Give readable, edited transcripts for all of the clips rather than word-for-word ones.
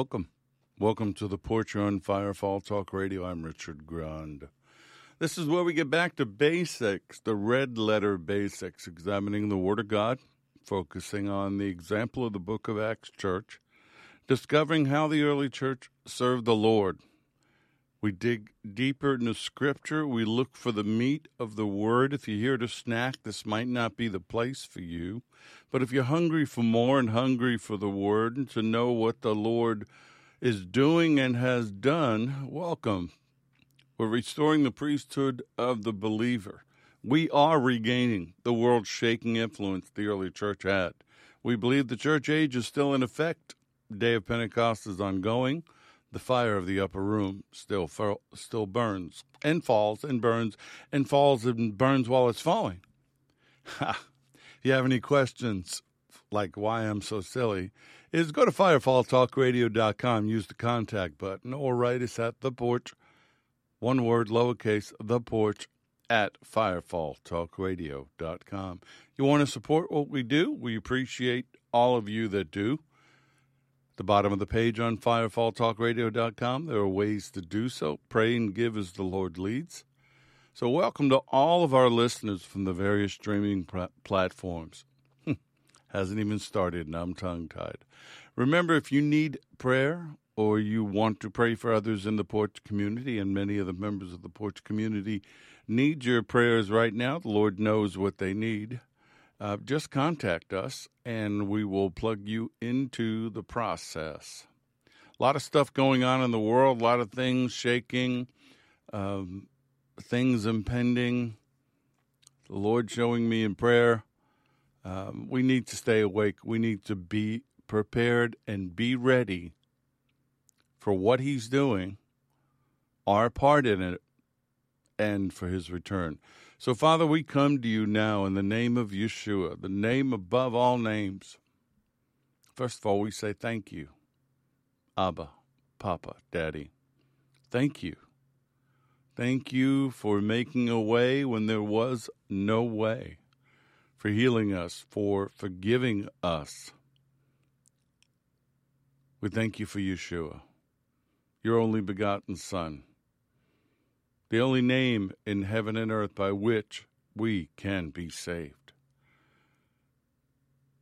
Welcome. Welcome to the porch on Firefall Talk Radio. I'm Richard Grund. This is where we get back to basics, the red letter basics, examining the Word of God, focusing on the example of the Book of Acts church, discovering how the early church served the Lord. We dig deeper into Scripture. We look for the meat of the Word. If you're here to snack, this might not be the place for you. But if you're hungry for more and hungry for the Word and to know what the Lord is doing and has done, welcome. We're restoring the priesthood of the believer. We are regaining the world-shaking influence the early church had. We believe the church age is still in effect. The day of Pentecost is ongoing. The fire of the upper room still burns and falls and burns and falls and burns while it's falling. Ha! If you have any questions, like why I'm so silly, is go to firefalltalkradio.com, use the contact button, or write us at the porch, one word, lowercase, the porch, at firefalltalkradio.com. You want to support what we do? We appreciate all of you that do. The bottom of the page on firefalltalkradio.com, there are ways to do so. Pray and give as the Lord leads. So welcome to all of our listeners from the various streaming platforms. Hasn't even started and I'm tongue-tied. Remember, if you need prayer or you want to pray for others in the porch community, and many of the members of the porch community need your prayers right now, the Lord knows what they need. Just contact us, and we will plug you into the process. A lot of stuff going on in the world, a lot of things shaking, things impending, the Lord showing me in prayer. We need to stay awake. We need to be prepared and be ready for what he's doing, our part in it, and for his return. So, Father, we come to you now in the name of Yeshua, the name above all names. First of all, we say thank you, Abba, Papa, Daddy. Thank you. Thank you for making a way when there was no way, for healing us, for forgiving us. We thank you for Yeshua, your only begotten Son, the only name in heaven and earth by which we can be saved.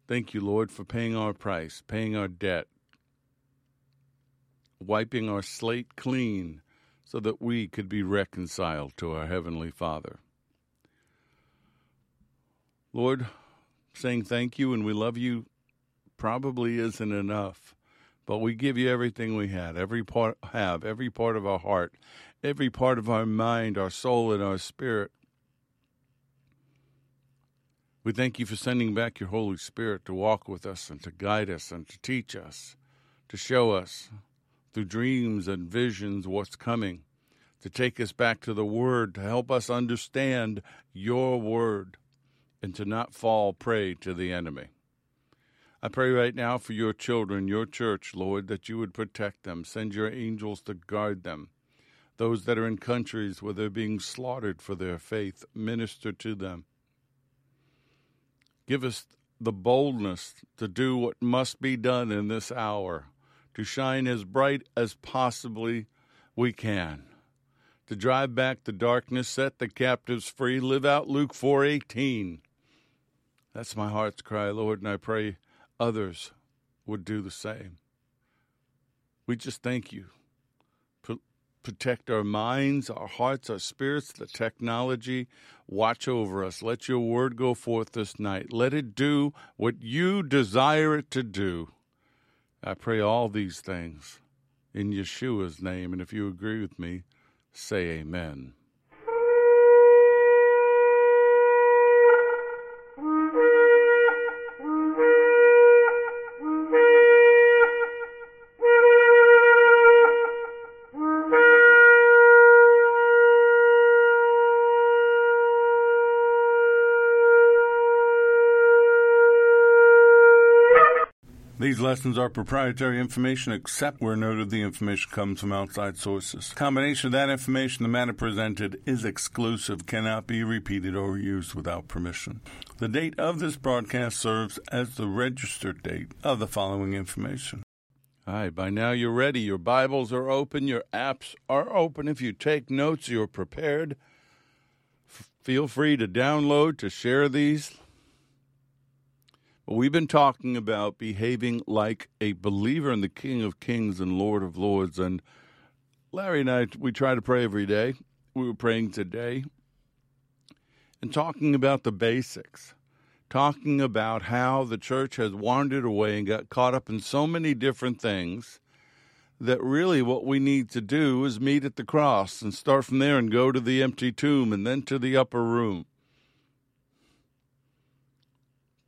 Thank you, Lord, for paying our price, paying our debt, wiping our slate clean so that we could be reconciled to our Heavenly Father. Lord, saying thank you and we love you probably isn't enough, but we give you everything we had, every part of our heart, every part of our mind, our soul, and our spirit. We thank you for sending back your Holy Spirit to walk with us and to guide us and to teach us, to show us through dreams and visions what's coming, to take us back to the Word, to help us understand your Word, and to not fall prey to the enemy. I pray right now for your children, your church, Lord, that you would protect them, send your angels to guard them. Those that are in countries where they're being slaughtered for their faith, minister to them. Give us the boldness to do what must be done in this hour, to shine as bright as possibly we can, to drive back the darkness, set the captives free, live out Luke 4:18. That's my heart's cry, Lord, and I pray others would do the same. We just thank you. Protect our minds, our hearts, our spirits, the technology. Watch over us. Let your word go forth this night. Let it do what you desire it to do. I pray all these things in Yeshua's name. And if you agree with me, say amen. These lessons are proprietary information, except where noted the information comes from outside sources. Combination of that information, the matter presented is exclusive, cannot be repeated or used without permission. The date of this broadcast serves as the registered date of the following information. All right, by now you're ready. Your Bibles are open. Your apps are open. If you take notes, you're prepared. Feel free to download, to share these. But we've been talking about behaving like a believer in the King of Kings and Lord of Lords. And Larry and I, we try to pray every day. We were praying today and talking about the basics, talking about how the church has wandered away and got caught up in so many different things that really what we need to do is meet at the cross and start from there and go to the empty tomb and then to the upper room.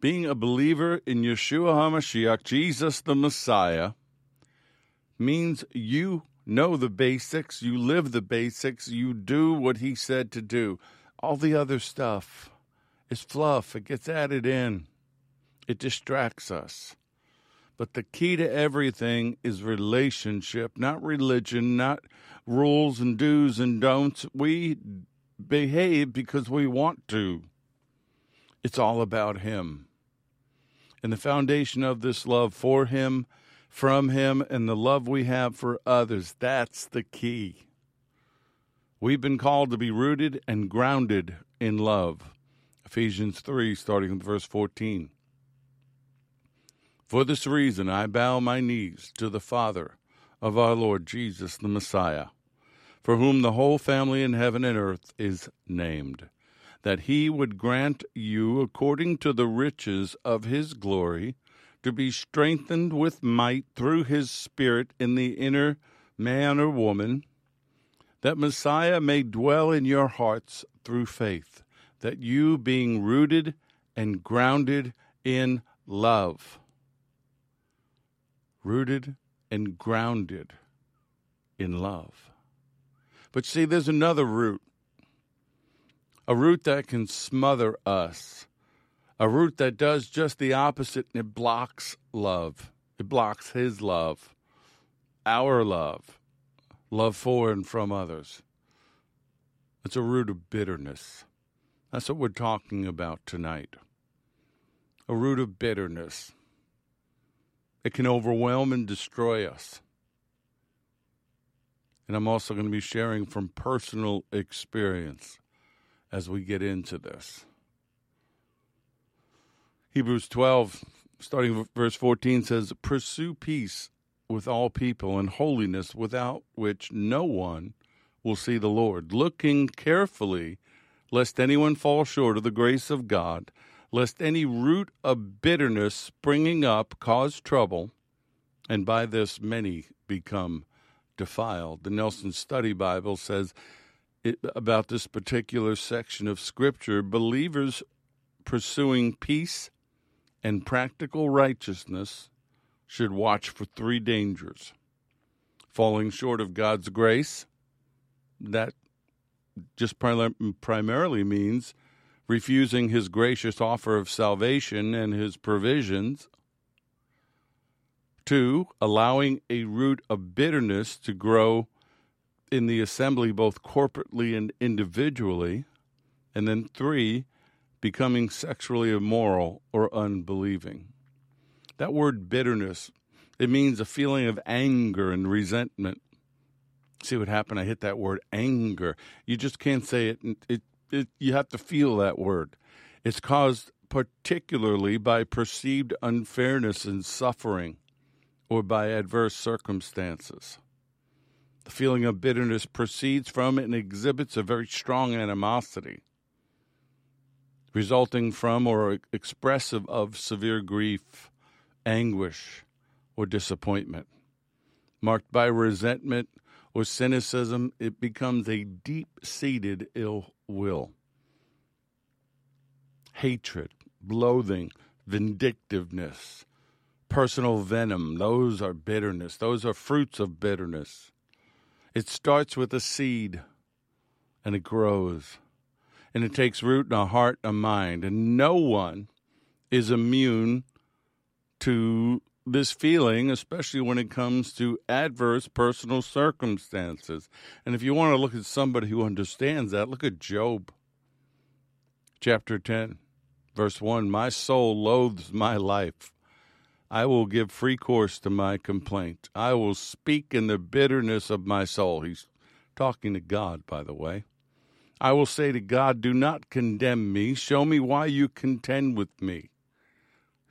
Being a believer in Yeshua HaMashiach, Jesus the Messiah, means you know the basics, you live the basics, you do what he said to do. All the other stuff is fluff. It gets added in. It distracts us. But the key to everything is relationship, not religion, not rules and do's and don'ts. We behave because we want to. It's all about him. And the foundation of this love for him, from him, and the love we have for others, that's the key. We've been called to be rooted and grounded in love. Ephesians 3, starting with verse 14. For this reason, I bow my knees to the Father of our Lord Jesus the Messiah, for whom the whole family in heaven and earth is named, that he would grant you, according to the riches of his glory, to be strengthened with might through his Spirit in the inner man or woman, that Messiah may dwell in your hearts through faith, that you, being rooted and grounded in love, rooted and grounded in love. But see, there's another root, a root that can smother us, a root that does just the opposite, and it blocks love. It blocks his love, our love, love for and from others. It's a root of bitterness. That's what we're talking about tonight, a root of bitterness. It can overwhelm and destroy us. And I'm also going to be sharing from personal experience as we get into this. Hebrews 12, starting with verse 14, says, "Pursue peace with all people and holiness, without which no one will see the Lord, looking carefully lest anyone fall short of the grace of God, lest any root of bitterness springing up cause trouble, and by this many become defiled." The Nelson Study Bible says about this particular section of Scripture, believers pursuing peace and practical righteousness should watch for three dangers. Falling short of God's grace, that just primarily means refusing his gracious offer of salvation and his provisions. 2, allowing a root of bitterness to grow in the assembly, both corporately and individually. And then 3, becoming sexually immoral or unbelieving. That word bitterness, it means a feeling of anger and resentment. See what happened? I hit that word anger. You just can't say it. You have to feel that word. It's caused particularly by perceived unfairness and suffering or by adverse circumstances. The feeling of bitterness proceeds from and exhibits a very strong animosity, resulting from or expressive of severe grief, anguish, or disappointment. Marked by resentment or cynicism, it becomes a deep-seated ill will. Hatred, loathing, vindictiveness, personal venom, those are bitterness. Those are fruits of bitterness. It starts with a seed, and it grows, and it takes root in a heart and a mind, and no one is immune to this feeling, especially when it comes to adverse personal circumstances. And if you want to look at somebody who understands that, look at Job. Chapter 10, verse 1, "My soul loathes my life. I will give free course to my complaint. I will speak in the bitterness of my soul. He's talking to God, by the way. I will say to God, do not condemn me. Show me why you contend with me.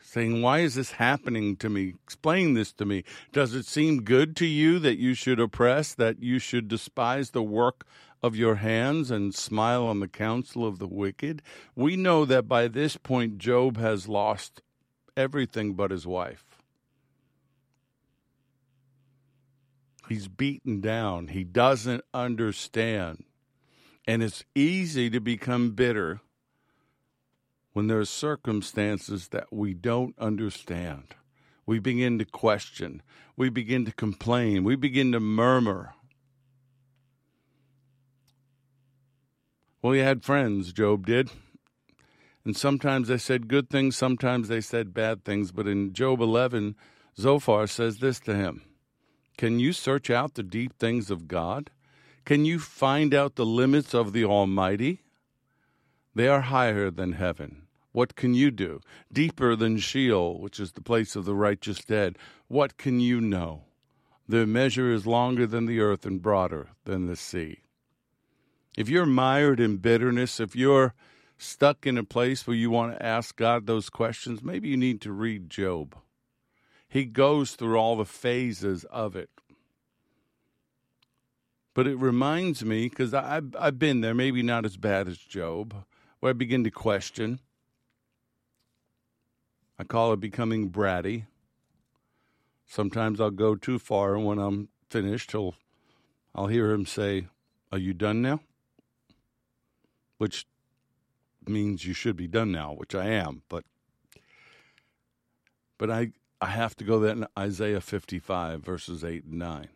Saying, why is this happening to me? Explain this to me. Does it seem good to you that you should oppress, that you should despise the work of your hands and smile on the counsel of the wicked? We know that by this point, Job has lost everything but his wife. He's beaten down. He doesn't understand. And it's easy to become bitter when there are circumstances that we don't understand. We begin to question. We begin to complain. We begin to murmur. Well, he had friends, Job did. And sometimes they said good things, sometimes they said bad things. But in Job 11, Zophar says this to him, "Can you search out the deep things of God? Can you find out the limits of the Almighty? They are higher than heaven. What can you do? Deeper than Sheol, which is the place of the righteous dead. What can you know? Their measure is longer than the earth and broader than the sea." If you're mired in bitterness, if you're stuck in a place where you want to ask God those questions, maybe you need to read Job. He goes through all the phases of it. But it reminds me, because I've been there, maybe not as bad as Job, where I begin to question. I call it becoming bratty. Sometimes I'll go too far, and when I'm finished, I'll hear him say, "Are you done now?" Which means you should be done now, which I am. But I have to go there in Isaiah 55, verses 8 and 9.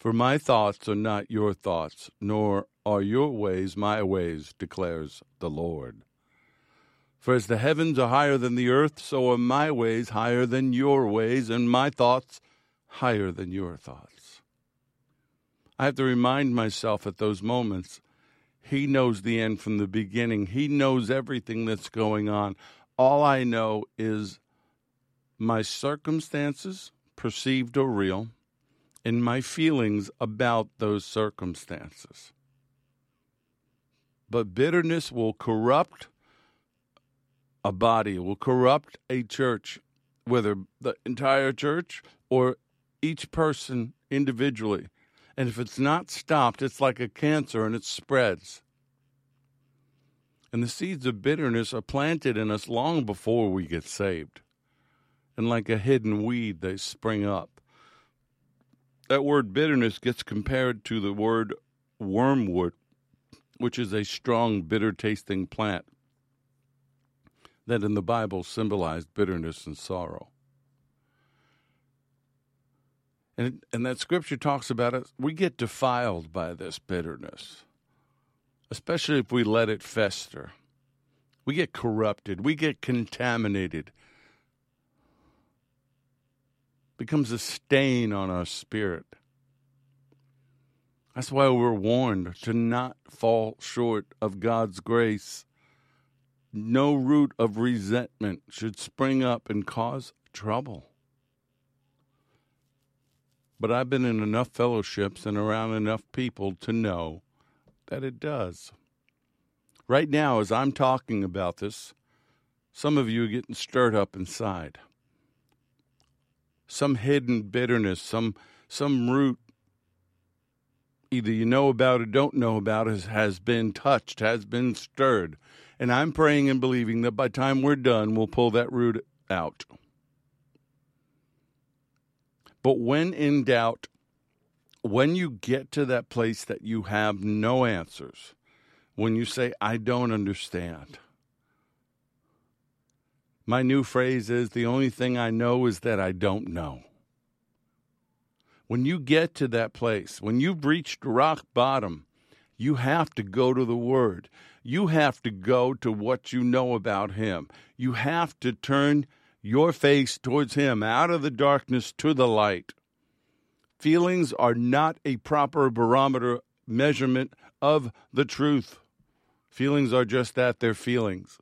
"For my thoughts are not your thoughts, nor are your ways my ways, declares the Lord. For as the heavens are higher than the earth, so are my ways higher than your ways, and my thoughts higher than your thoughts." I have to remind myself at those moments, He knows the end from the beginning. He knows everything that's going on. All I know is my circumstances, perceived or real, and my feelings about those circumstances. But bitterness will corrupt a body, will corrupt a church, whether the entire church or each person individually. And if it's not stopped, it's like a cancer and it spreads. And the seeds of bitterness are planted in us long before we get saved. And like a hidden weed, they spring up. That word bitterness gets compared to the word wormwood, which is a strong, bitter-tasting plant that in the Bible symbolized bitterness and sorrow. And that scripture talks about it. We get defiled by this bitterness, especially if we let it fester. We get corrupted. We get contaminated. Becomes a stain on our spirit. That's why we're warned to not fall short of God's grace. No root of resentment should spring up and cause trouble. But I've been in enough fellowships and around enough people to know that it does. Right now, as I'm talking about this, some of you are getting stirred up inside. Some hidden bitterness, some root, either you know about or don't know about, has been touched, has been stirred. And I'm praying and believing that by the time we're done, we'll pull that root out. But when in doubt, when you get to that place that you have no answers, when you say, "I don't understand," my new phrase is, "The only thing I know is that I don't know." When you get to that place, when you've reached rock bottom, you have to go to the Word. You have to go to what you know about Him. You have to turn your face towards Him, out of the darkness to the light. Feelings are not a proper barometer measurement of the truth. Feelings are just that, they're feelings.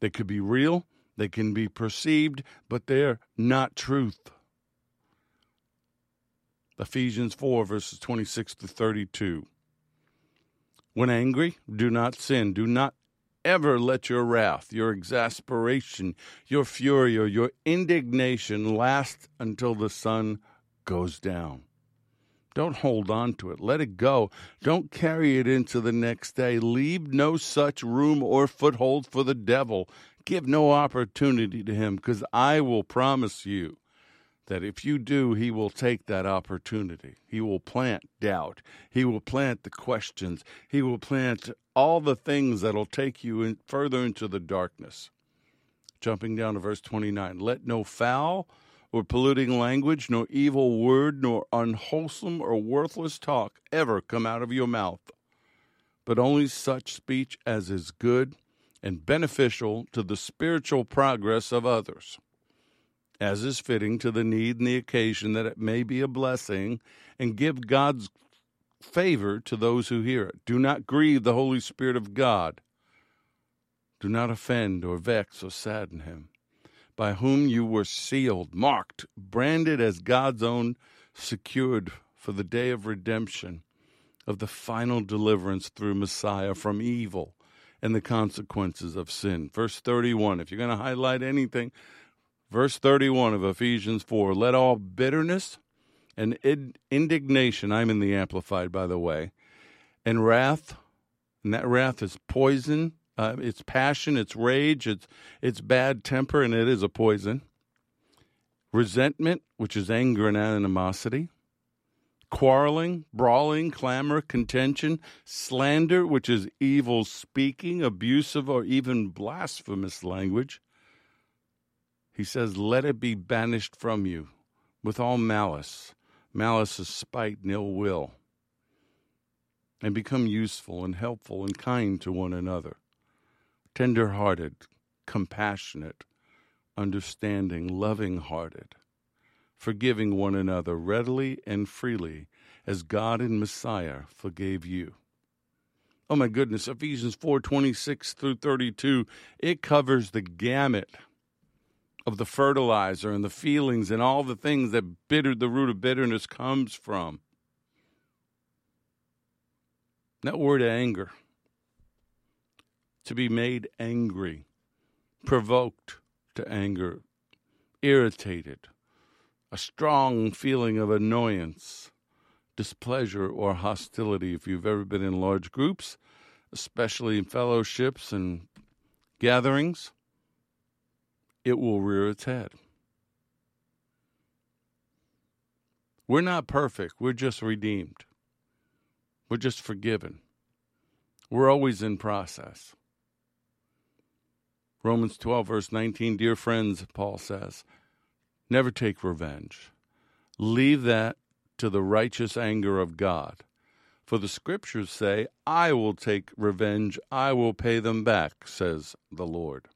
They could be real. They can be perceived, but they're not truth. Ephesians 4, verses 26 to 32. When angry, do not sin. Do not ever let your wrath, your exasperation, your fury, or your indignation last until the sun goes down. Don't hold on to it. Let it go. Don't carry it into the next day. Leave no such room or foothold for the devil. Give no opportunity to him, because I will promise you that if you do, he will take that opportunity. He will plant doubt. He will plant the questions. He will plant all the things that will take you in further into the darkness. Jumping down to verse 29, let no foul or polluting language, nor evil word, nor unwholesome or worthless talk ever come out of your mouth, but only such speech as is good and beneficial to the spiritual progress of others, as is fitting to the need and the occasion, that it may be a blessing and give God's favor to those who hear it. Do not grieve the Holy Spirit of God. Do not offend or vex or sadden him, by whom you were sealed, marked, branded as God's own, secured for the day of redemption, of the final deliverance through Messiah from evil and the consequences of sin. Verse 31, if you're going to highlight anything, verse 31 of Ephesians 4, let all bitterness and indignation, I'm in the Amplified, by the way, and wrath, and that wrath is poison. It's passion, it's rage, it's bad temper, and it is a poison. Resentment, which is anger and animosity. Quarreling, brawling, clamor, contention. Slander, which is evil speaking, abusive, or even blasphemous language. He says, let it be banished from you with all malice. Malice is spite and ill will. And become useful and helpful and kind to one another. Tender-hearted, compassionate, understanding, loving-hearted, forgiving one another readily and freely, as God and Messiah forgave you. Oh my goodness, Ephesians 4:26 through 32, it covers the gamut of the fertilizer and the feelings and all the things that the root of bitterness comes from. That word anger. To be made angry, provoked to anger, irritated, a strong feeling of annoyance, displeasure, or hostility. If you've ever been in large groups, especially in fellowships and gatherings, it will rear its head. We're not perfect. We're just redeemed. We're just forgiven. We're always in process. Romans 12, verse 19, dear friends, Paul says, never take revenge. Leave that to the righteous anger of God. For the scriptures say, I will take revenge, I will pay them back, says the Lord.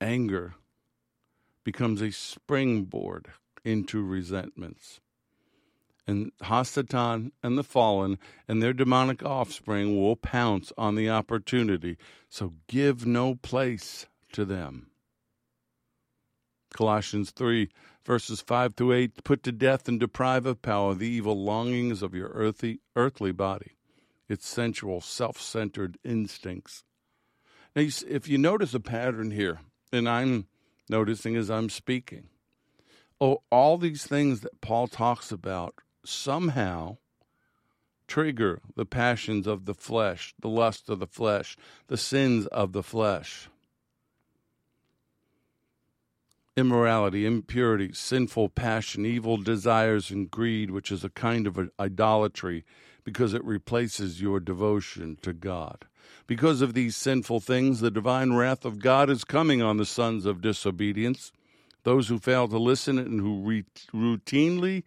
Anger becomes a springboard into resentments. And Hasatan and the fallen and their demonic offspring will pounce on the opportunity. So give no place to them. Colossians 3, verses 5 through 8, put to death and deprive of power the evil longings of your earthly body, its sensual, self-centered instincts. Now, if you notice a pattern here, and I'm noticing as I'm speaking, all these things that Paul talks about somehow trigger the passions of the flesh, the lust of the flesh, the sins of the flesh. Immorality, impurity, sinful passion, evil desires, and greed, which is a kind of idolatry because it replaces your devotion to God. Because of these sinful things, the divine wrath of God is coming on the sons of disobedience, those who fail to listen and who routinely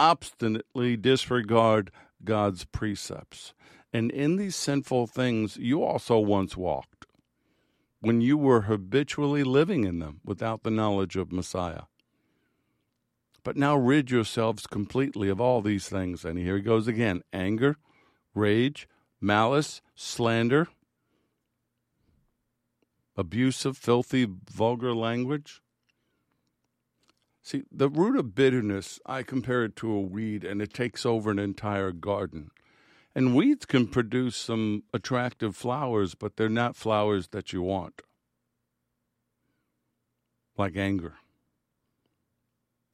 obstinately disregard God's precepts. And in these sinful things you also once walked, when you were habitually living in them without the knowledge of Messiah. But now rid yourselves completely of all these things. And here he goes again, anger, rage, malice, slander, abusive, filthy, vulgar language. See, the root of bitterness, I compare it to a weed, and it takes over an entire garden. And weeds can produce some attractive flowers, but they're not flowers that you want, like anger.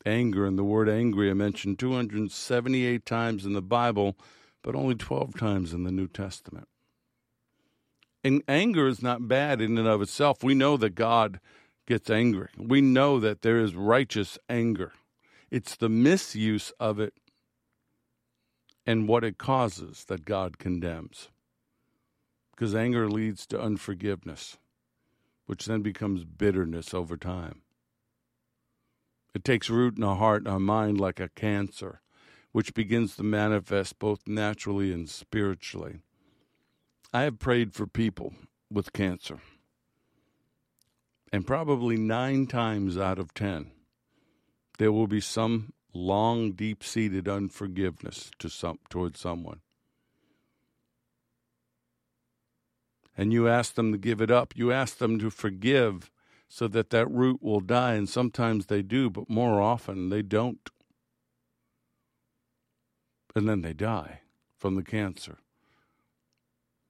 Anger, and the word angry, I mentioned 278 times in the Bible, but only 12 times in the New Testament. And anger is not bad in and of itself. We know that God gets angry. We know that there is righteous anger. It's the misuse of it and what it causes that God condemns. Because anger leads to unforgiveness, which then becomes bitterness over time. It takes root in our heart and our mind like a cancer, which begins to manifest both naturally and spiritually. I have prayed for people with cancer, and probably 9 times out of 10, there will be some long, deep-seated unforgiveness towards someone. And you ask them to give it up. You ask them to forgive so that that root will die, and sometimes they do, but more often they don't. And then they die from the cancer.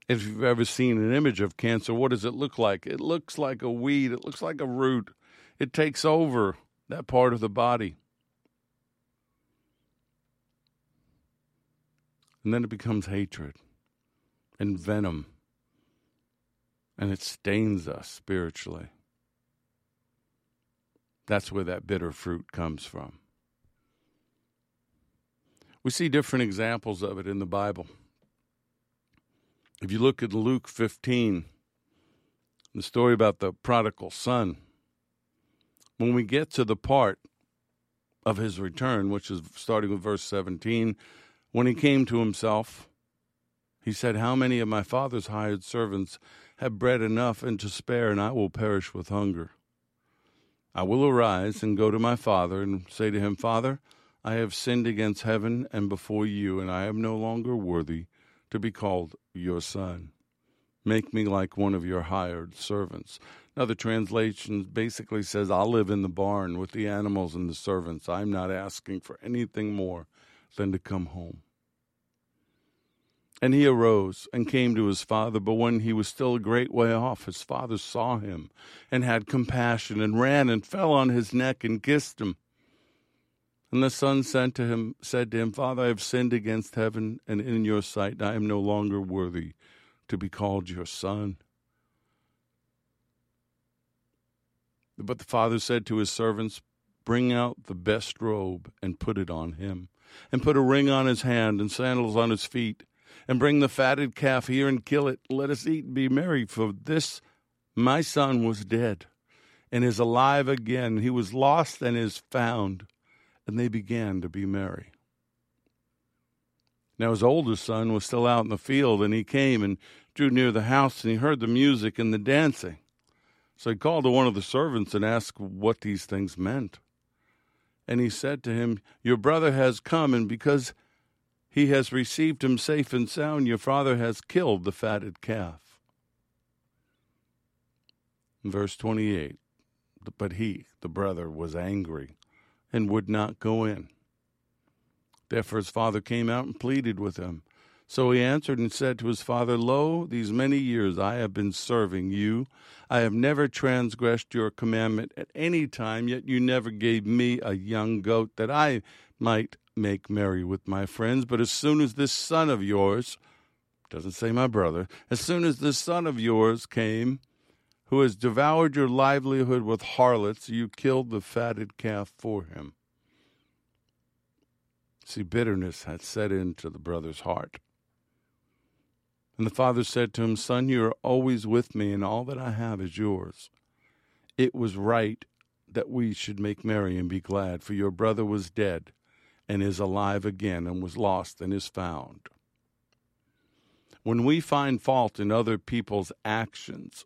If you've ever seen an image of cancer, what does it look like? It looks like a weed. It looks like a root. It takes over that part of the body. And then it becomes hatred and venom. And it stains us spiritually. That's where that bitter fruit comes from. We see different examples of it in the Bible. If you look at Luke 15, the story about the prodigal son, when we get to the part of his return, which is starting with verse 17, when he came to himself, he said, "How many of my father's hired servants have bread enough and to spare, and I will perish with hunger? I will arise and go to my father and say to him, Father, I have sinned against heaven and before you, and I am no longer worthy to be called your son. Make me like one of your hired servants." Now, the translation basically says, "I'll live in the barn with the animals and the servants. I'm not asking for anything more than to come home." And he arose and came to his father, but when he was still a great way off, his father saw him and had compassion and ran and fell on his neck and kissed him. And the son said to him, "Father, I have sinned against heaven and in your sight. I am no longer worthy to be called your son." But the father said to his servants, "Bring out the best robe and put it on him, and put a ring on his hand and sandals on his feet, and bring the fatted calf here and kill it. Let us eat and be merry, for this my son was dead and is alive again. He was lost and is found." And they began to be merry. Now his older son was still out in the field, and he came and drew near the house, and he heard the music and the dancing. So he called to one of the servants and asked what these things meant. And he said to him, "Your brother has come, and because he has received him safe and sound, your father has killed the fatted calf." In verse 28, but he, the brother, was angry and would not go in. Therefore his father came out and pleaded with him. So he answered and said to his father, "Lo, these many years I have been serving you. I have never transgressed your commandment at any time, yet you never gave me a young goat that I might make merry with my friends. But as soon as this son of yours," doesn't say my brother, "as soon as this son of yours came, who has devoured your livelihood with harlots, you killed the fatted calf for him." See, bitterness had set into the brother's heart. And the father said to him, "Son, you are always with me, and all that I have is yours. It was right that we should make merry and be glad, for your brother was dead and is alive again, and was lost and is found." When we find fault in other people's actions,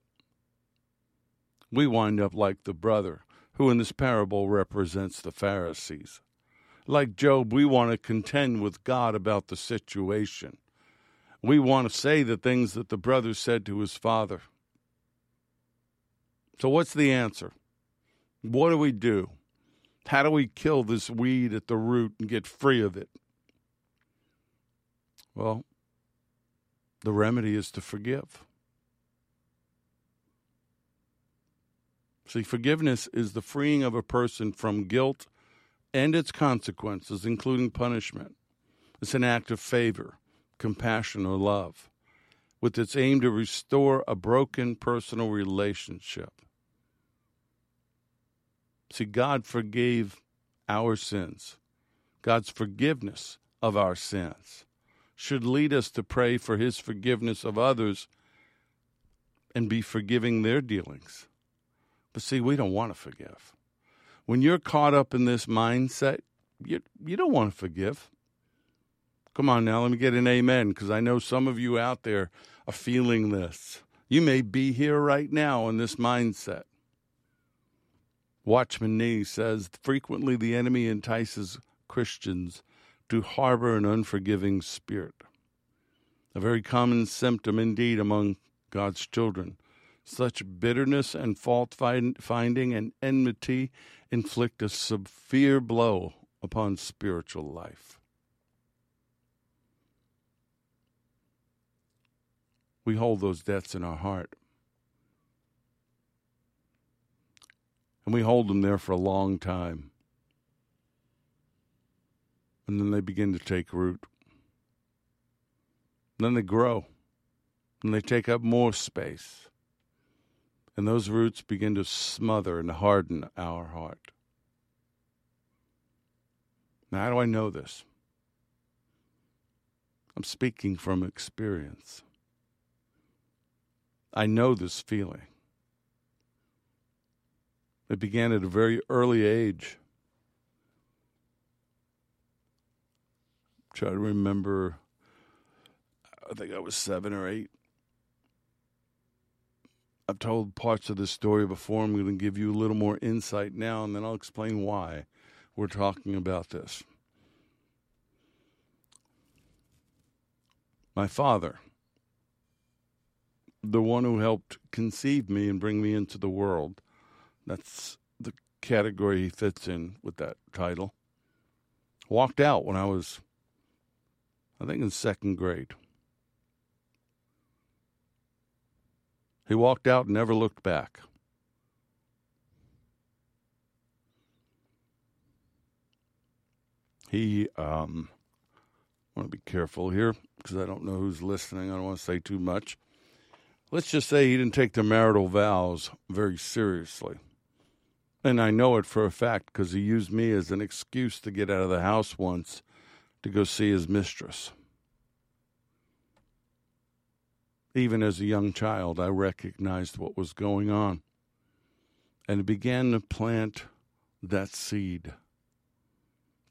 we wind up like the brother, who in this parable represents the Pharisees. Like Job, we want to contend with God about the situation. We want to say the things that the brother said to his father. So what's the answer? What do we do? How do we kill this weed at the root and get free of it? Well, the remedy is to forgive. See, forgiveness is the freeing of a person from guilt and its consequences, including punishment. It's an act of favor, compassion, or love, with its aim to restore a broken personal relationship. See, God forgave our sins. God's forgiveness of our sins should lead us to pray for his forgiveness of others and be forgiving their dealings. But see, we don't want to forgive. When you're caught up in this mindset, you don't want to forgive. Come on now, let me get an amen, because I know some of you out there are feeling this. You may be here right now in this mindset. Watchman Nee says, frequently the enemy entices Christians to harbor an unforgiving spirit, a very common symptom indeed among God's children. Such bitterness and fault-finding and enmity inflict a severe blow upon spiritual life. We hold those debts in our heart, and we hold them there for a long time, and then they begin to take root. And then they grow, and they take up more space. And those roots begin to smother and harden our heart. Now, how do I know this? I'm speaking from experience. I know this feeling. It began at a very early age. Try to remember, I think I was 7 or 8. I've told parts of this story before. I'm going to give you a little more insight now, and then I'll explain why we're talking about this. My father, the one who helped conceive me and bring me into the world, that's the category he fits in with that title, walked out when I was, I think, in 2nd grade. He walked out and never looked back. He, I want to be careful here because I don't know who's listening. I don't want to say too much. Let's just say he didn't take the marital vows very seriously. And I know it for a fact because he used me as an excuse to get out of the house once to go see his mistress. Even as a young child, I recognized what was going on, and it began to plant that seed,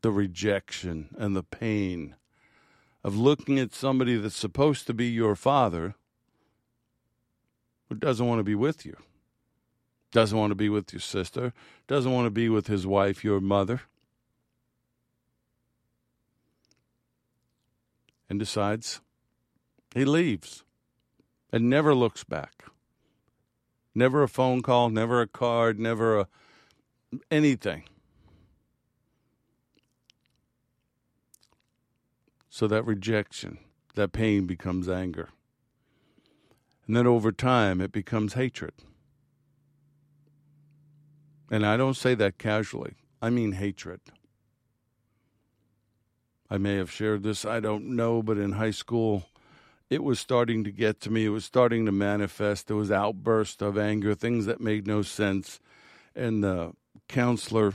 the rejection and the pain of looking at somebody that's supposed to be your father who doesn't want to be with you, doesn't want to be with your sister, doesn't want to be with his wife, your mother, and decides he leaves. And never looks back. Never a phone call, never a card, never anything. So that rejection, that pain becomes anger. And then over time, it becomes hatred. And I don't say that casually. I mean hatred. I may have shared this, I don't know, but in high school, it was starting to get to me. It was starting to manifest. There was outbursts of anger, things that made no sense. And the counselor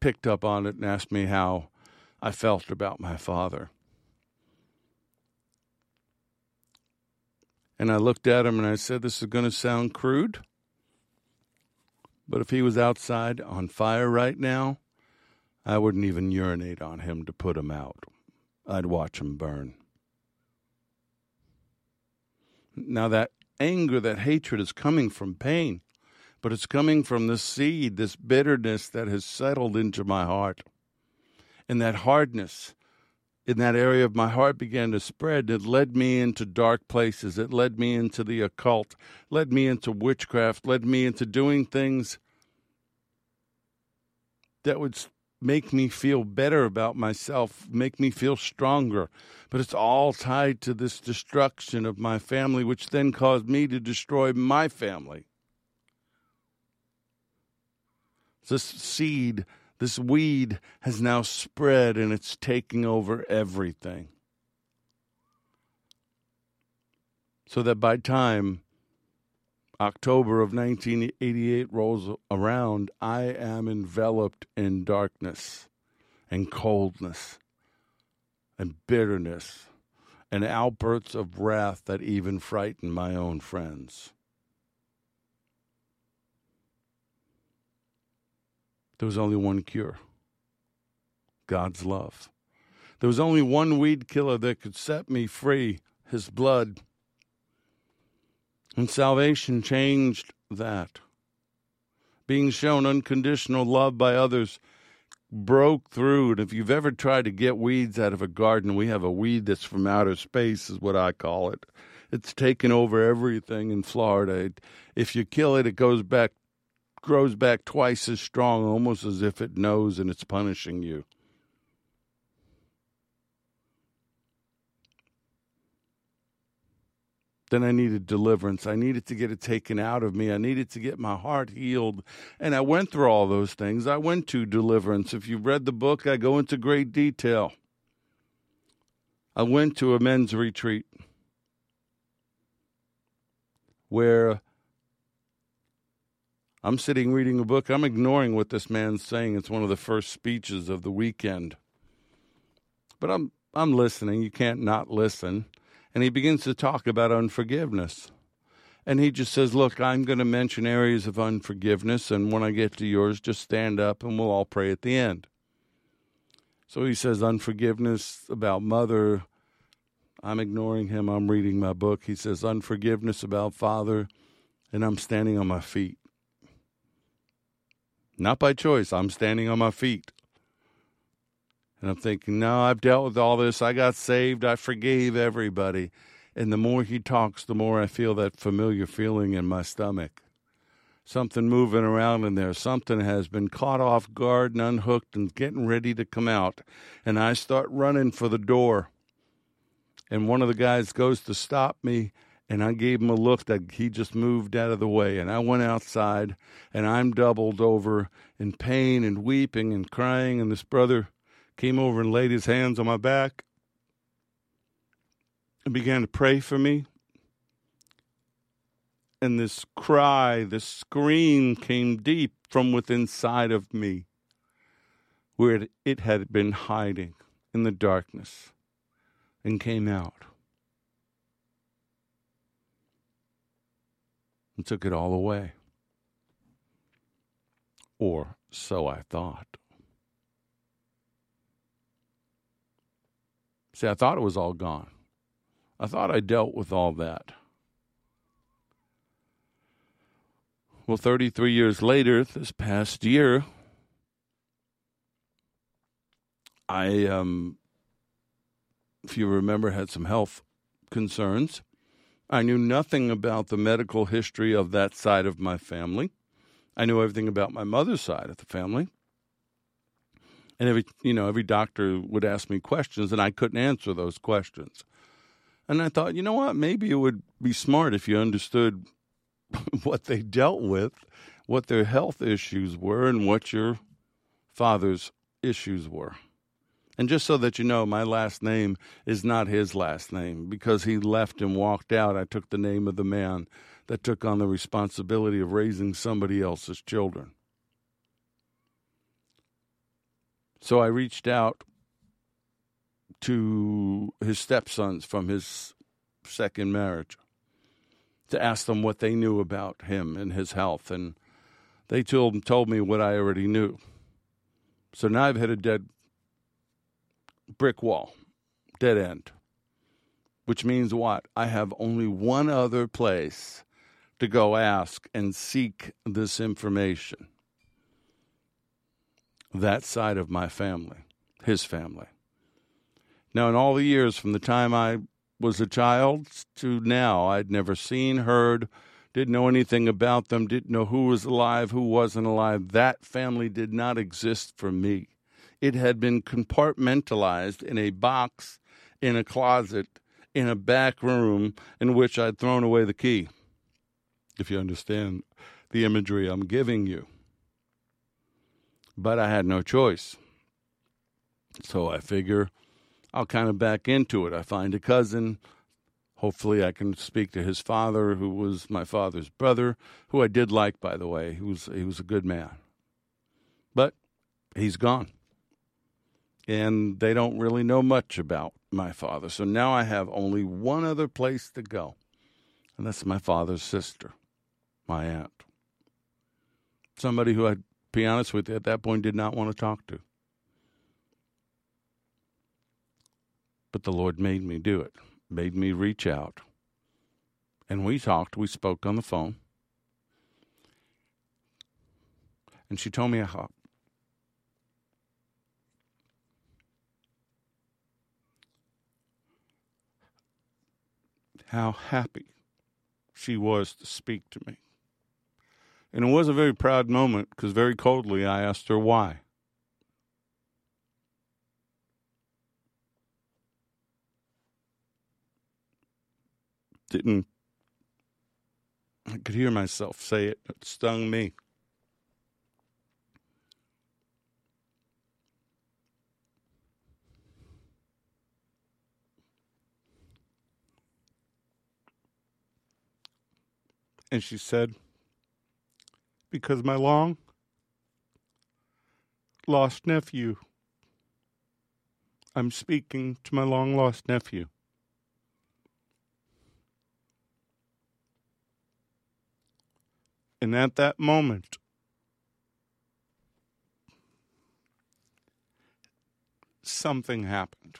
picked up on it and asked me how I felt about my father. And I looked at him and I said, this is going to sound crude, but if he was outside on fire right now, I wouldn't even urinate on him to put him out. I'd watch him burn. Now that anger, that hatred is coming from pain, but it's coming from this seed, this bitterness that has settled into my heart. And that hardness in that area of my heart began to spread. It led me into dark places. It led me into the occult, led me into witchcraft, led me into doing things that would make me feel better about myself, make me feel stronger. But it's all tied to this destruction of my family, which then caused me to destroy my family. This seed, this weed has now spread, and it's taking over everything. So that by time October of 1988 rolls around, I am enveloped in darkness and coldness and bitterness and outbursts of wrath that even frighten my own friends. There was only one cure: God's love. There was only one weed killer that could set me free, his blood. And salvation changed that. Being shown unconditional love by others broke through. And if you've ever tried to get weeds out of a garden, we have a weed that's from outer space, is what I call it. It's taken over everything in Florida. If you kill it, it goes back, grows back twice as strong, almost as if it knows and it's punishing you. Then I needed deliverance. I needed to get it taken out of me. I needed to get my heart healed. And I went through all those things. I went to deliverance. If you've read the book, I go into great detail. I went to a men's retreat where I'm sitting reading a book. I'm ignoring what this man's saying. It's one of the first speeches of the weekend. But I'm listening. You can't not listen. And he begins to talk about unforgiveness. And he just says, look, I'm going to mention areas of unforgiveness, and when I get to yours, just stand up and we'll all pray at the end. So he says unforgiveness about mother. I'm ignoring him. I'm reading my book. He says unforgiveness about father, and I'm standing on my feet. Not by choice. I'm standing on my feet. And I'm thinking, no, I've dealt with all this. I got saved. I forgave everybody. And the more he talks, the more I feel that familiar feeling in my stomach. Something moving around in there. Something has been caught off guard and unhooked and getting ready to come out. And I start running for the door. And one of the guys goes to stop me. And I gave him a look that he just moved out of the way. And I went outside, and I'm doubled over in pain and weeping and crying. And this brother came over and laid his hands on my back and began to pray for me. And this cry, this scream came deep from within inside of me, where it had been hiding in the darkness, and came out and took it all away. Or so I thought. See, I thought it was all gone. I thought I dealt with all that. Well, 33 years later, this past year, I, if you remember, had some health concerns. I knew nothing about the medical history of that side of my family. I knew everything about my mother's side of the family. And every doctor would ask me questions, and I couldn't answer those questions. And I thought, you know what, maybe it would be smart if you understood what they dealt with, what their health issues were, and what your father's issues were. And just so that you know, my last name is not his last name. Because he left and walked out, I took the name of the man that took on the responsibility of raising somebody else's children. So I reached out to his stepsons from his second marriage to ask them what they knew about him and his health. And they told me what I already knew. So now I've hit a dead brick wall, dead end, which means what? I have only one other place to go ask and seek this information. That side of my family, his family. Now, in all the years from the time I was a child to now, I'd never seen, heard, didn't know anything about them, didn't know who was alive, who wasn't alive. That family did not exist for me. It had been compartmentalized in a box, in a closet, in a back room in which I'd thrown away the key, if you understand the imagery I'm giving you. But I had no choice. So I figure I'll kind of back into it. I find a cousin. Hopefully I can speak to his father, who was my father's brother, who I did like, by the way. He was a good man. But he's gone. And they don't really know much about my father. So now I have only one other place to go, and that's my father's sister, my aunt. Somebody who, I'd be honest with you, at that point did not want to talk to. But the Lord made me do it, made me reach out. And we talked, we spoke on the phone. And she told me how. How happy she was to speak to me. And it was a very proud moment, because very coldly I asked her why. I could hear myself say it. It stung me. And she said, because my long-lost nephew, I'm speaking to my long-lost nephew. And at that moment, something happened.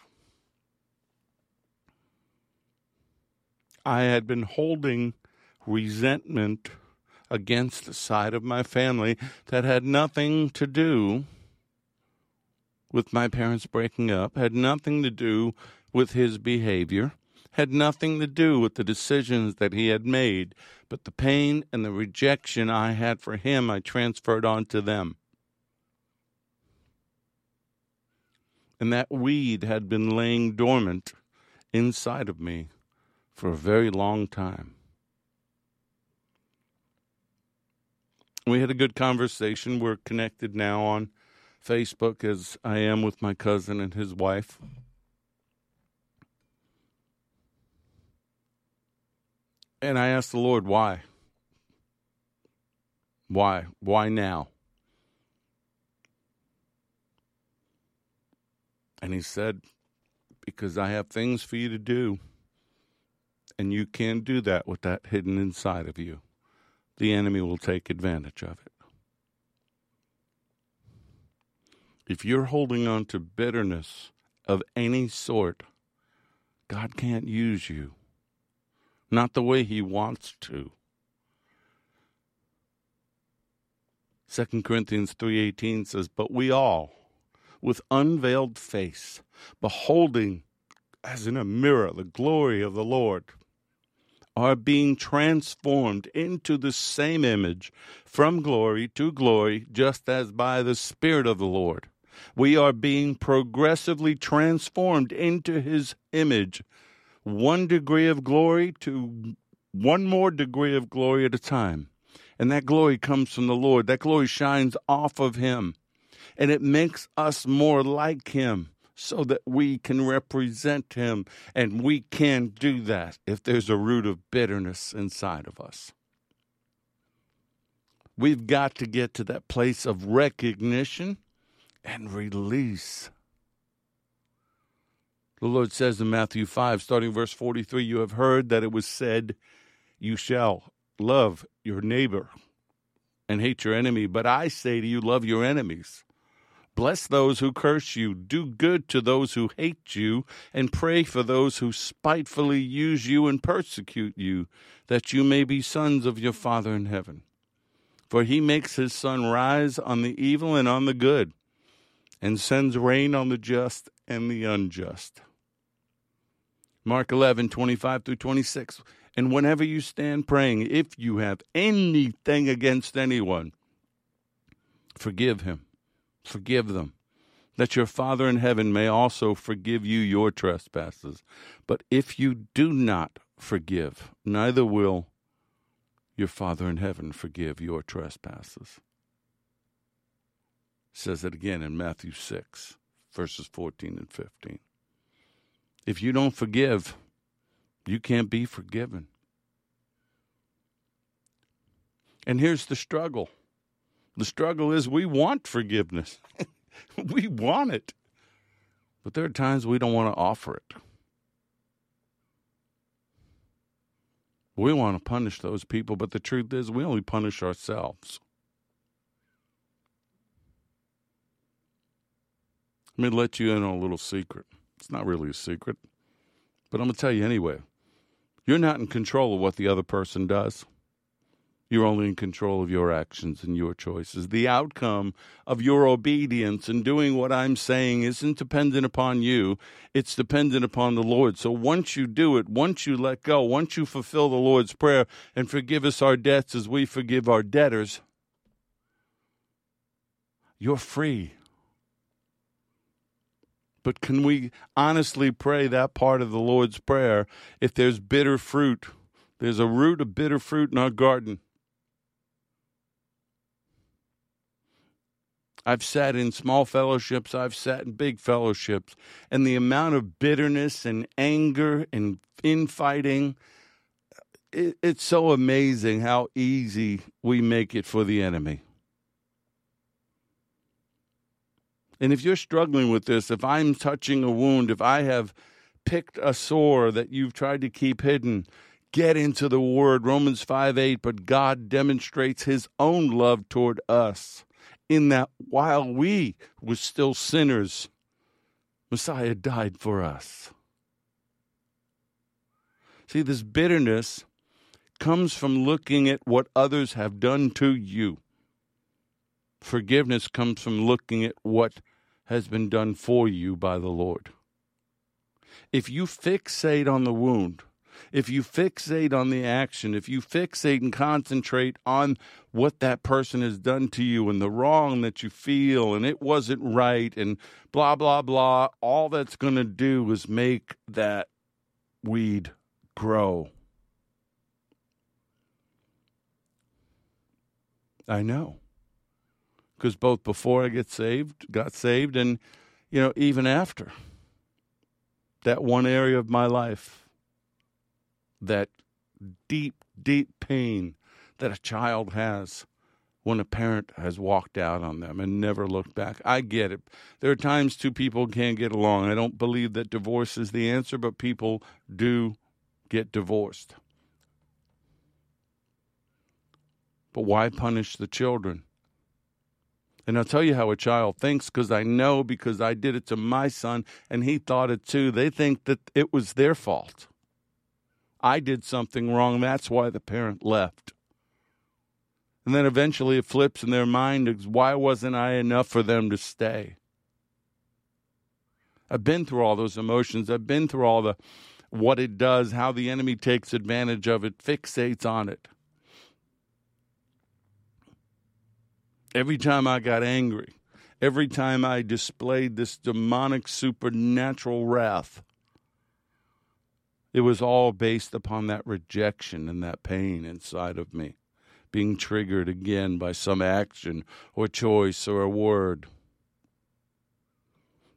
I had been holding resentment against the side of my family that had nothing to do with my parents breaking up, had nothing to do with his behavior, had nothing to do with the decisions that he had made, but the pain and the rejection I had for him, I transferred on to them. And that weed had been laying dormant inside of me for a very long time. We had a good conversation. We're connected now on Facebook, as I am with my cousin and his wife. And I asked the Lord, why? Why? Why now? And he said, because I have things for you to do, and you can't do that with that hidden inside of you. The enemy will take advantage of it. If you're holding on to bitterness of any sort, God can't use you. Not the way he wants to. 2 Corinthians 3:18 says, but we all, with unveiled face, beholding as in a mirror the glory of the Lord, are being transformed into the same image from glory to glory, just as by the Spirit of the Lord. We are being progressively transformed into his image, one degree of glory to one more degree of glory at a time. And that glory comes from the Lord. That glory shines off of him, and it makes us more like him, so that we can represent him. And we can do that if there's a root of bitterness inside of us. We've got to get to that place of recognition and release. The Lord says in Matthew 5, starting verse 43, you have heard that it was said, you shall love your neighbor and hate your enemy. But I say to you, love your enemies. Bless those who curse you, do good to those who hate you, and pray for those who spitefully use you and persecute you, that you may be sons of your Father in heaven. For he makes his sun rise on the evil and on the good, and sends rain on the just and the unjust. Mark 11, 25 through 26. And whenever you stand praying, if you have anything against anyone, forgive him. Forgive them, that your Father in heaven may also forgive you your trespasses. But if you do not forgive, neither will your Father in heaven forgive your trespasses. It says it again in Matthew 6, verses 14 and 15. If you don't forgive, you can't be forgiven. And here's the struggle. The struggle is we want forgiveness. We want it. But there are times we don't want to offer it. We want to punish those people, but the truth is we only punish ourselves. Let me let you in on a little secret. It's not really a secret, but I'm going to tell you anyway. You're not in control of what the other person does. You're only in control of your actions and your choices. The outcome of your obedience and doing what I'm saying isn't dependent upon you. It's dependent upon the Lord. So once you do it, once you let go, once you fulfill the Lord's prayer and forgive us our debts as we forgive our debtors, you're free. But can we honestly pray that part of the Lord's prayer if there's bitter fruit? There's a root of bitter fruit in our garden. I've sat in small fellowships, I've sat in big fellowships, and the amount of bitterness and anger and infighting, it's so amazing how easy we make it for the enemy. And if you're struggling with this, if I'm touching a wound, if I have picked a sore that you've tried to keep hidden, get into the Word, Romans 5:8, but God demonstrates his own love toward us in that while we were still sinners, Messiah died for us. See, this bitterness comes from looking at what others have done to you. Forgiveness comes from looking at what has been done for you by the Lord. If you fixate on the wound, if you fixate on the action, if you fixate and concentrate on what that person has done to you and the wrong that you feel and it wasn't right and blah, blah, blah, all that's going to do is make that weed grow. I know. Because both before I got saved, and, even after, that one area of my life, that deep, deep pain that a child has when a parent has walked out on them and never looked back. I get it. There are times two people can't get along. I don't believe that divorce is the answer, but people do get divorced. But why punish the children? And I'll tell you how a child thinks, because I know, because I did it to my son, and he thought it too. They think that it was their fault. I did something wrong. That's why the parent left. And then eventually it flips in their mind. Why wasn't I enough for them to stay? I've been through all those emotions. I've been through all the what it does, how the enemy takes advantage of it, fixates on it. Every time I got angry, every time I displayed this demonic, supernatural wrath, it was all based upon that rejection and that pain inside of me, being triggered again by some action or choice or a word.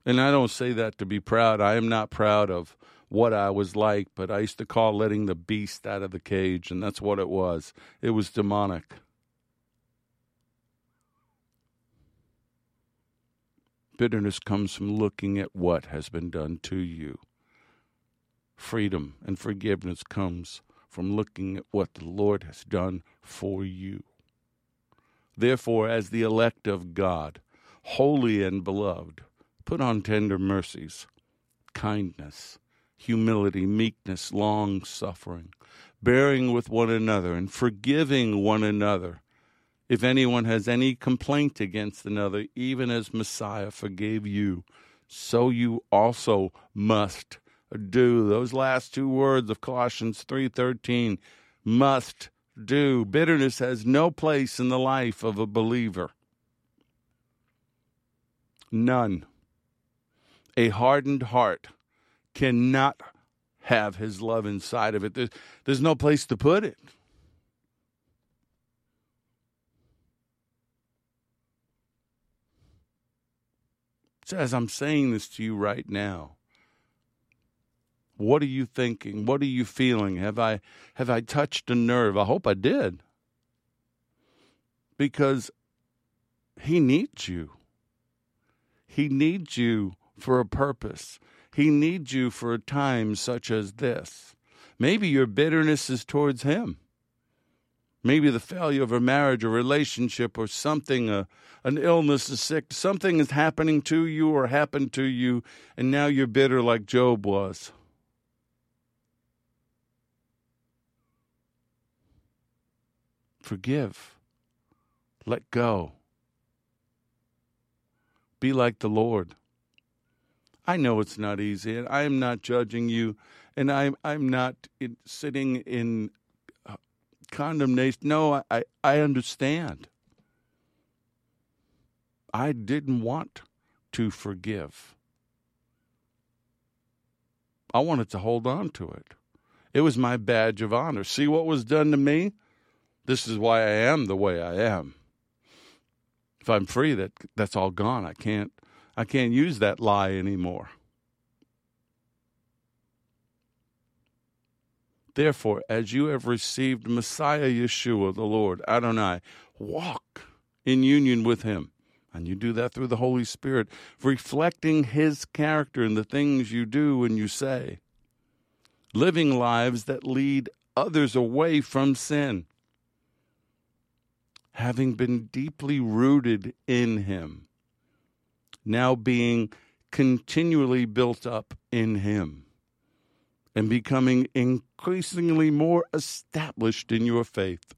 And I don't say that to be proud. I am not proud of what I was like, but I used to call letting the beast out of the cage, and that's what it was. It was demonic. Bitterness comes from looking at what has been done to you. Freedom and forgiveness comes from looking at what the Lord has done for you. Therefore, as the elect of God, holy and beloved, put on tender mercies, kindness, humility, meekness, long-suffering, bearing with one another and forgiving one another. If anyone has any complaint against another, even as Messiah forgave you, so you also must do. Those last two words of Colossians 3:13, must do. Bitterness has no place in the life of a believer. None. A hardened heart cannot have his love inside of it. There's no place to put it. So as I'm saying this to you right now, what are you thinking? What are you feeling? Have I touched a nerve? I hope I did. Because he needs you. He needs you for a purpose. He needs you for a time such as this. Maybe your bitterness is towards him. Maybe the failure of a marriage, a relationship, or something, an illness, a sickness, something is happening to you or happened to you, and now you're bitter like Job was. Forgive. Let go. Be like the Lord. I know it's not easy, and I am not judging you, and I'm not sitting in condemnation. No, I understand. I didn't want to forgive. I wanted to hold on to it. It was my badge of honor. See what was done to me? This is why I am the way I am. If I'm free, that's all gone. I can't use that lie anymore. Therefore, as you have received Messiah Yeshua, the Lord, Adonai, walk in union with him. And you do that through the Holy Spirit, reflecting his character in the things you do and you say. Living lives that lead others away from sin, having been deeply rooted in him, now being continually built up in him, and becoming increasingly more established in your faith,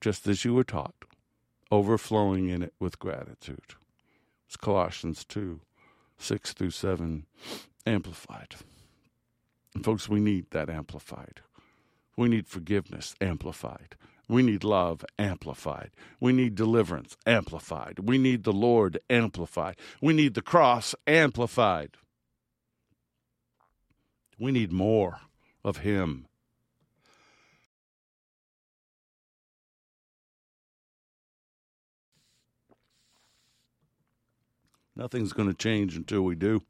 just as you were taught, overflowing in it with gratitude. It's Colossians 2, 6 through 7, amplified. And folks, we need that amplified. We need forgiveness amplified. We need love amplified. We need deliverance amplified. We need the Lord amplified. We need the cross amplified. We need more of him. Nothing's going to change until we do,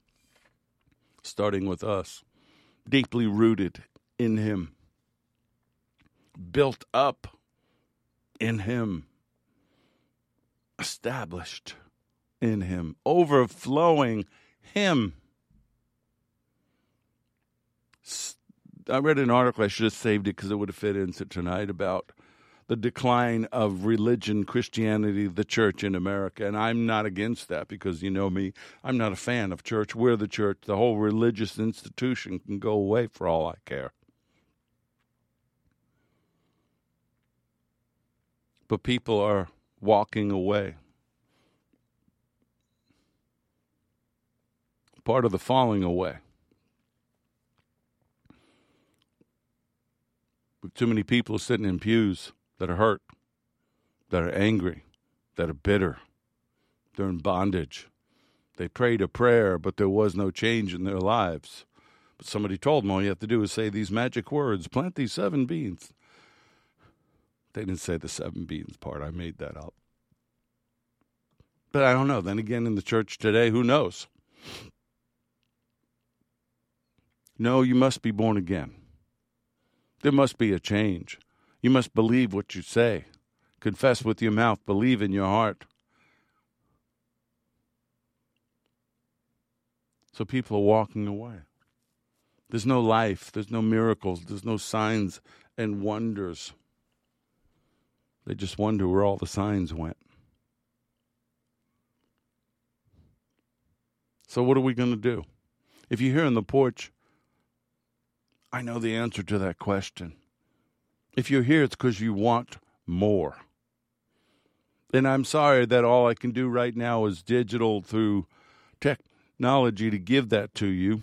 starting with us, deeply rooted in him, built up in him, established in him, overflowing him. I read an article, I should have saved it because it would have fit into tonight, about the decline of religion, Christianity, the church in America. And I'm not against that because, you know me, I'm not a fan of church. We're the church. The whole religious institution can go away for all I care. But people are walking away. Part of the falling away. But too many people are sitting in pews that are hurt, that are angry, that are bitter. They're in bondage. They prayed a prayer, but there was no change in their lives. But somebody told them all you have to do is say these magic words, plant these 7 beans. They didn't say the 7 beans part. I made that up. But I don't know. Then again, in the church today, who knows? No, you must be born again. There must be a change. You must believe what you say. Confess with your mouth. Believe in your heart. So people are walking away. There's no life. There's no miracles. There's no signs and wonders. They just wonder where all the signs went. So what are we going to do? If you're here on the porch, I know the answer to that question. If you're here, it's because you want more. And I'm sorry that all I can do right now is digital through technology to give that to you.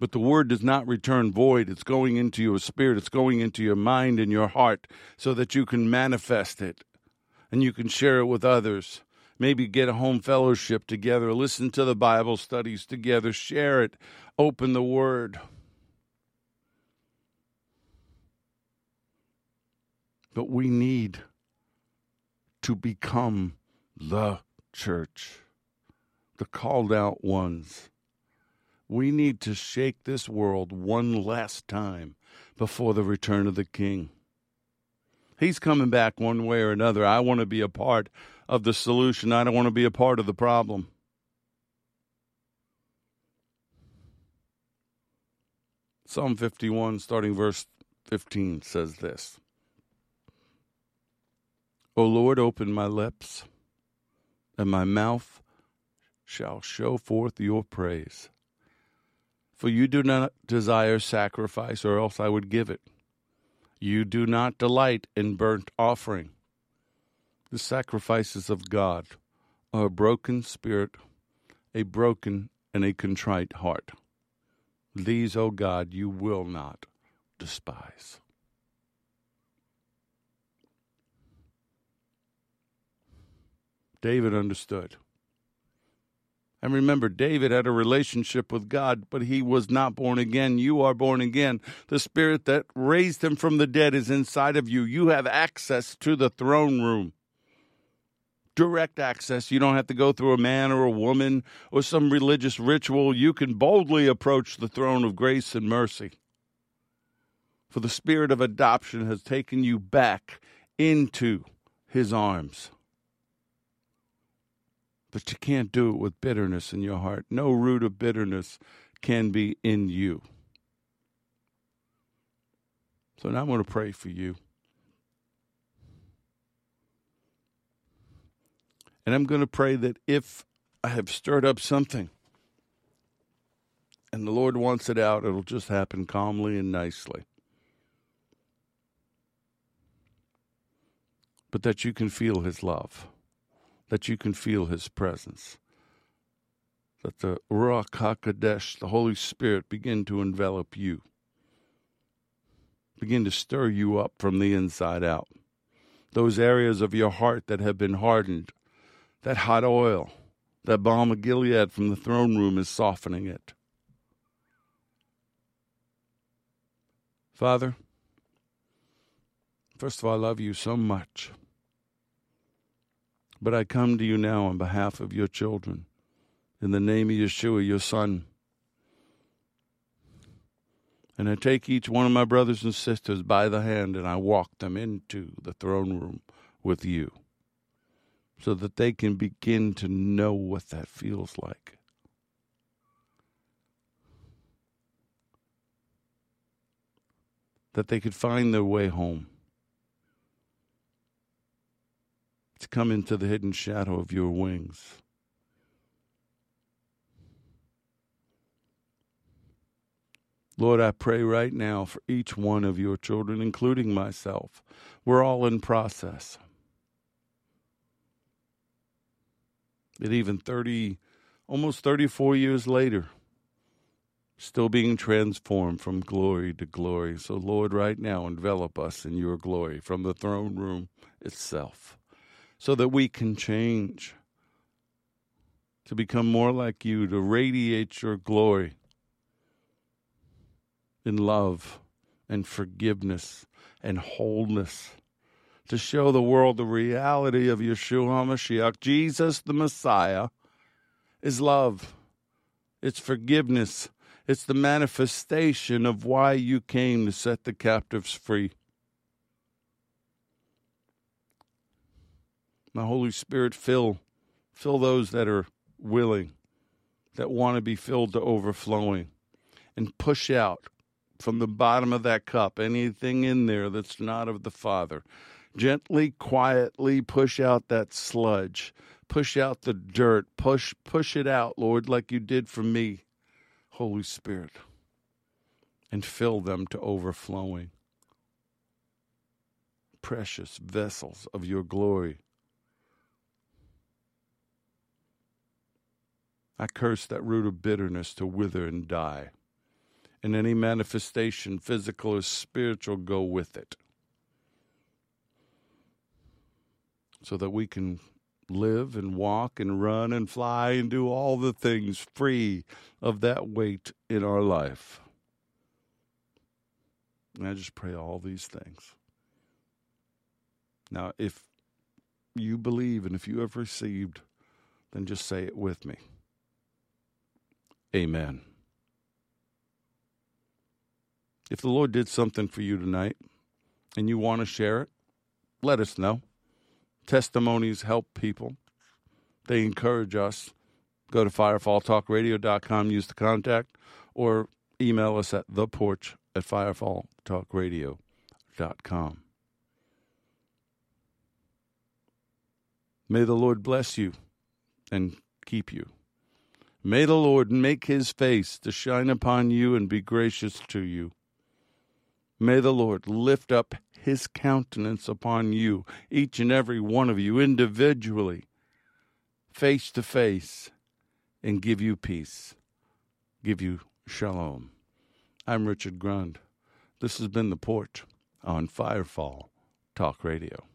But the word does not return void. It's going into your spirit. It's going into your mind and your heart so that you can manifest it and you can share it with others. Maybe get a home fellowship together, listen to the Bible studies together, share it, open the word. But we need to become the church, the called out ones. We need to shake this world one last time before the return of the King. He's coming back one way or another. I want to be a part of the solution. I don't want to be a part of the problem. Psalm 51, starting verse 15, says this. O Lord, open my lips, and my mouth shall show forth your praise. For you do not desire sacrifice, or else I would give it. You do not delight in burnt offering. The sacrifices of God are a broken spirit, a broken and a contrite heart. These, O God, you will not despise. David understood. And remember, David had a relationship with God, but he was not born again. You are born again. The Spirit that raised him from the dead is inside of you. You have access to the throne room. Direct access. You don't have to go through a man or a woman or some religious ritual. You can boldly approach the throne of grace and mercy. For the Spirit of adoption has taken you back into his arms. But you can't do it with bitterness in your heart. No root of bitterness can be in you. So now I want to pray for you. And I'm going to pray that if I have stirred up something and the Lord wants it out, it'll just happen calmly and nicely. But that you can feel his love. That you can feel his presence, that the Ruach HaKodesh, the Holy Spirit, begin to envelop you, begin to stir you up from the inside out. Those areas of your heart that have been hardened, that hot oil, that balm of Gilead from the throne room is softening it. Father, first of all, I love you so much. But I come to you now on behalf of your children, in the name of Yeshua, your Son. And I take each one of my brothers and sisters by the hand, and I walk them into the throne room with you, so that they can begin to know what that feels like. That they could find their way home. To come into the hidden shadow of your wings. Lord, I pray right now for each one of your children, including myself. We're all in process. That even almost 34 years later, still being transformed from glory to glory. So, Lord, right now, envelop us in your glory from the throne room itself. So that we can change, to become more like you, to radiate your glory in love and forgiveness and wholeness, to show the world the reality of Yeshua HaMashiach. Jesus the Messiah is love, it's forgiveness, it's the manifestation of why you came to set the captives free. My Holy Spirit, fill those that are willing, that want to be filled to overflowing, and push out from the bottom of that cup anything in there that's not of the Father. Gently, quietly push out that sludge, push out the dirt, push it out, Lord, like you did for me, Holy Spirit, and fill them to overflowing. Precious vessels of your glory. I curse that root of bitterness to wither and die. and any manifestation, physical or spiritual, go with it, so that we can live and walk and run and fly and do all the things free of that weight in our life. And I just pray all these things. Now, if you believe and if you have received, then just say it with me. Amen. If the Lord did something for you tonight and you want to share it, let us know. Testimonies help people. They encourage us. Go to firefalltalkradio.com, use the contact, or email us at theporch@firefalltalkradio.com. May the Lord bless you and keep you. May the Lord make his face to shine upon you and be gracious to you. May the Lord lift up his countenance upon you, each and every one of you individually, face to face, and give you peace, give you shalom. I'm Richard Grund. This has been The Porch on Firefall Talk Radio.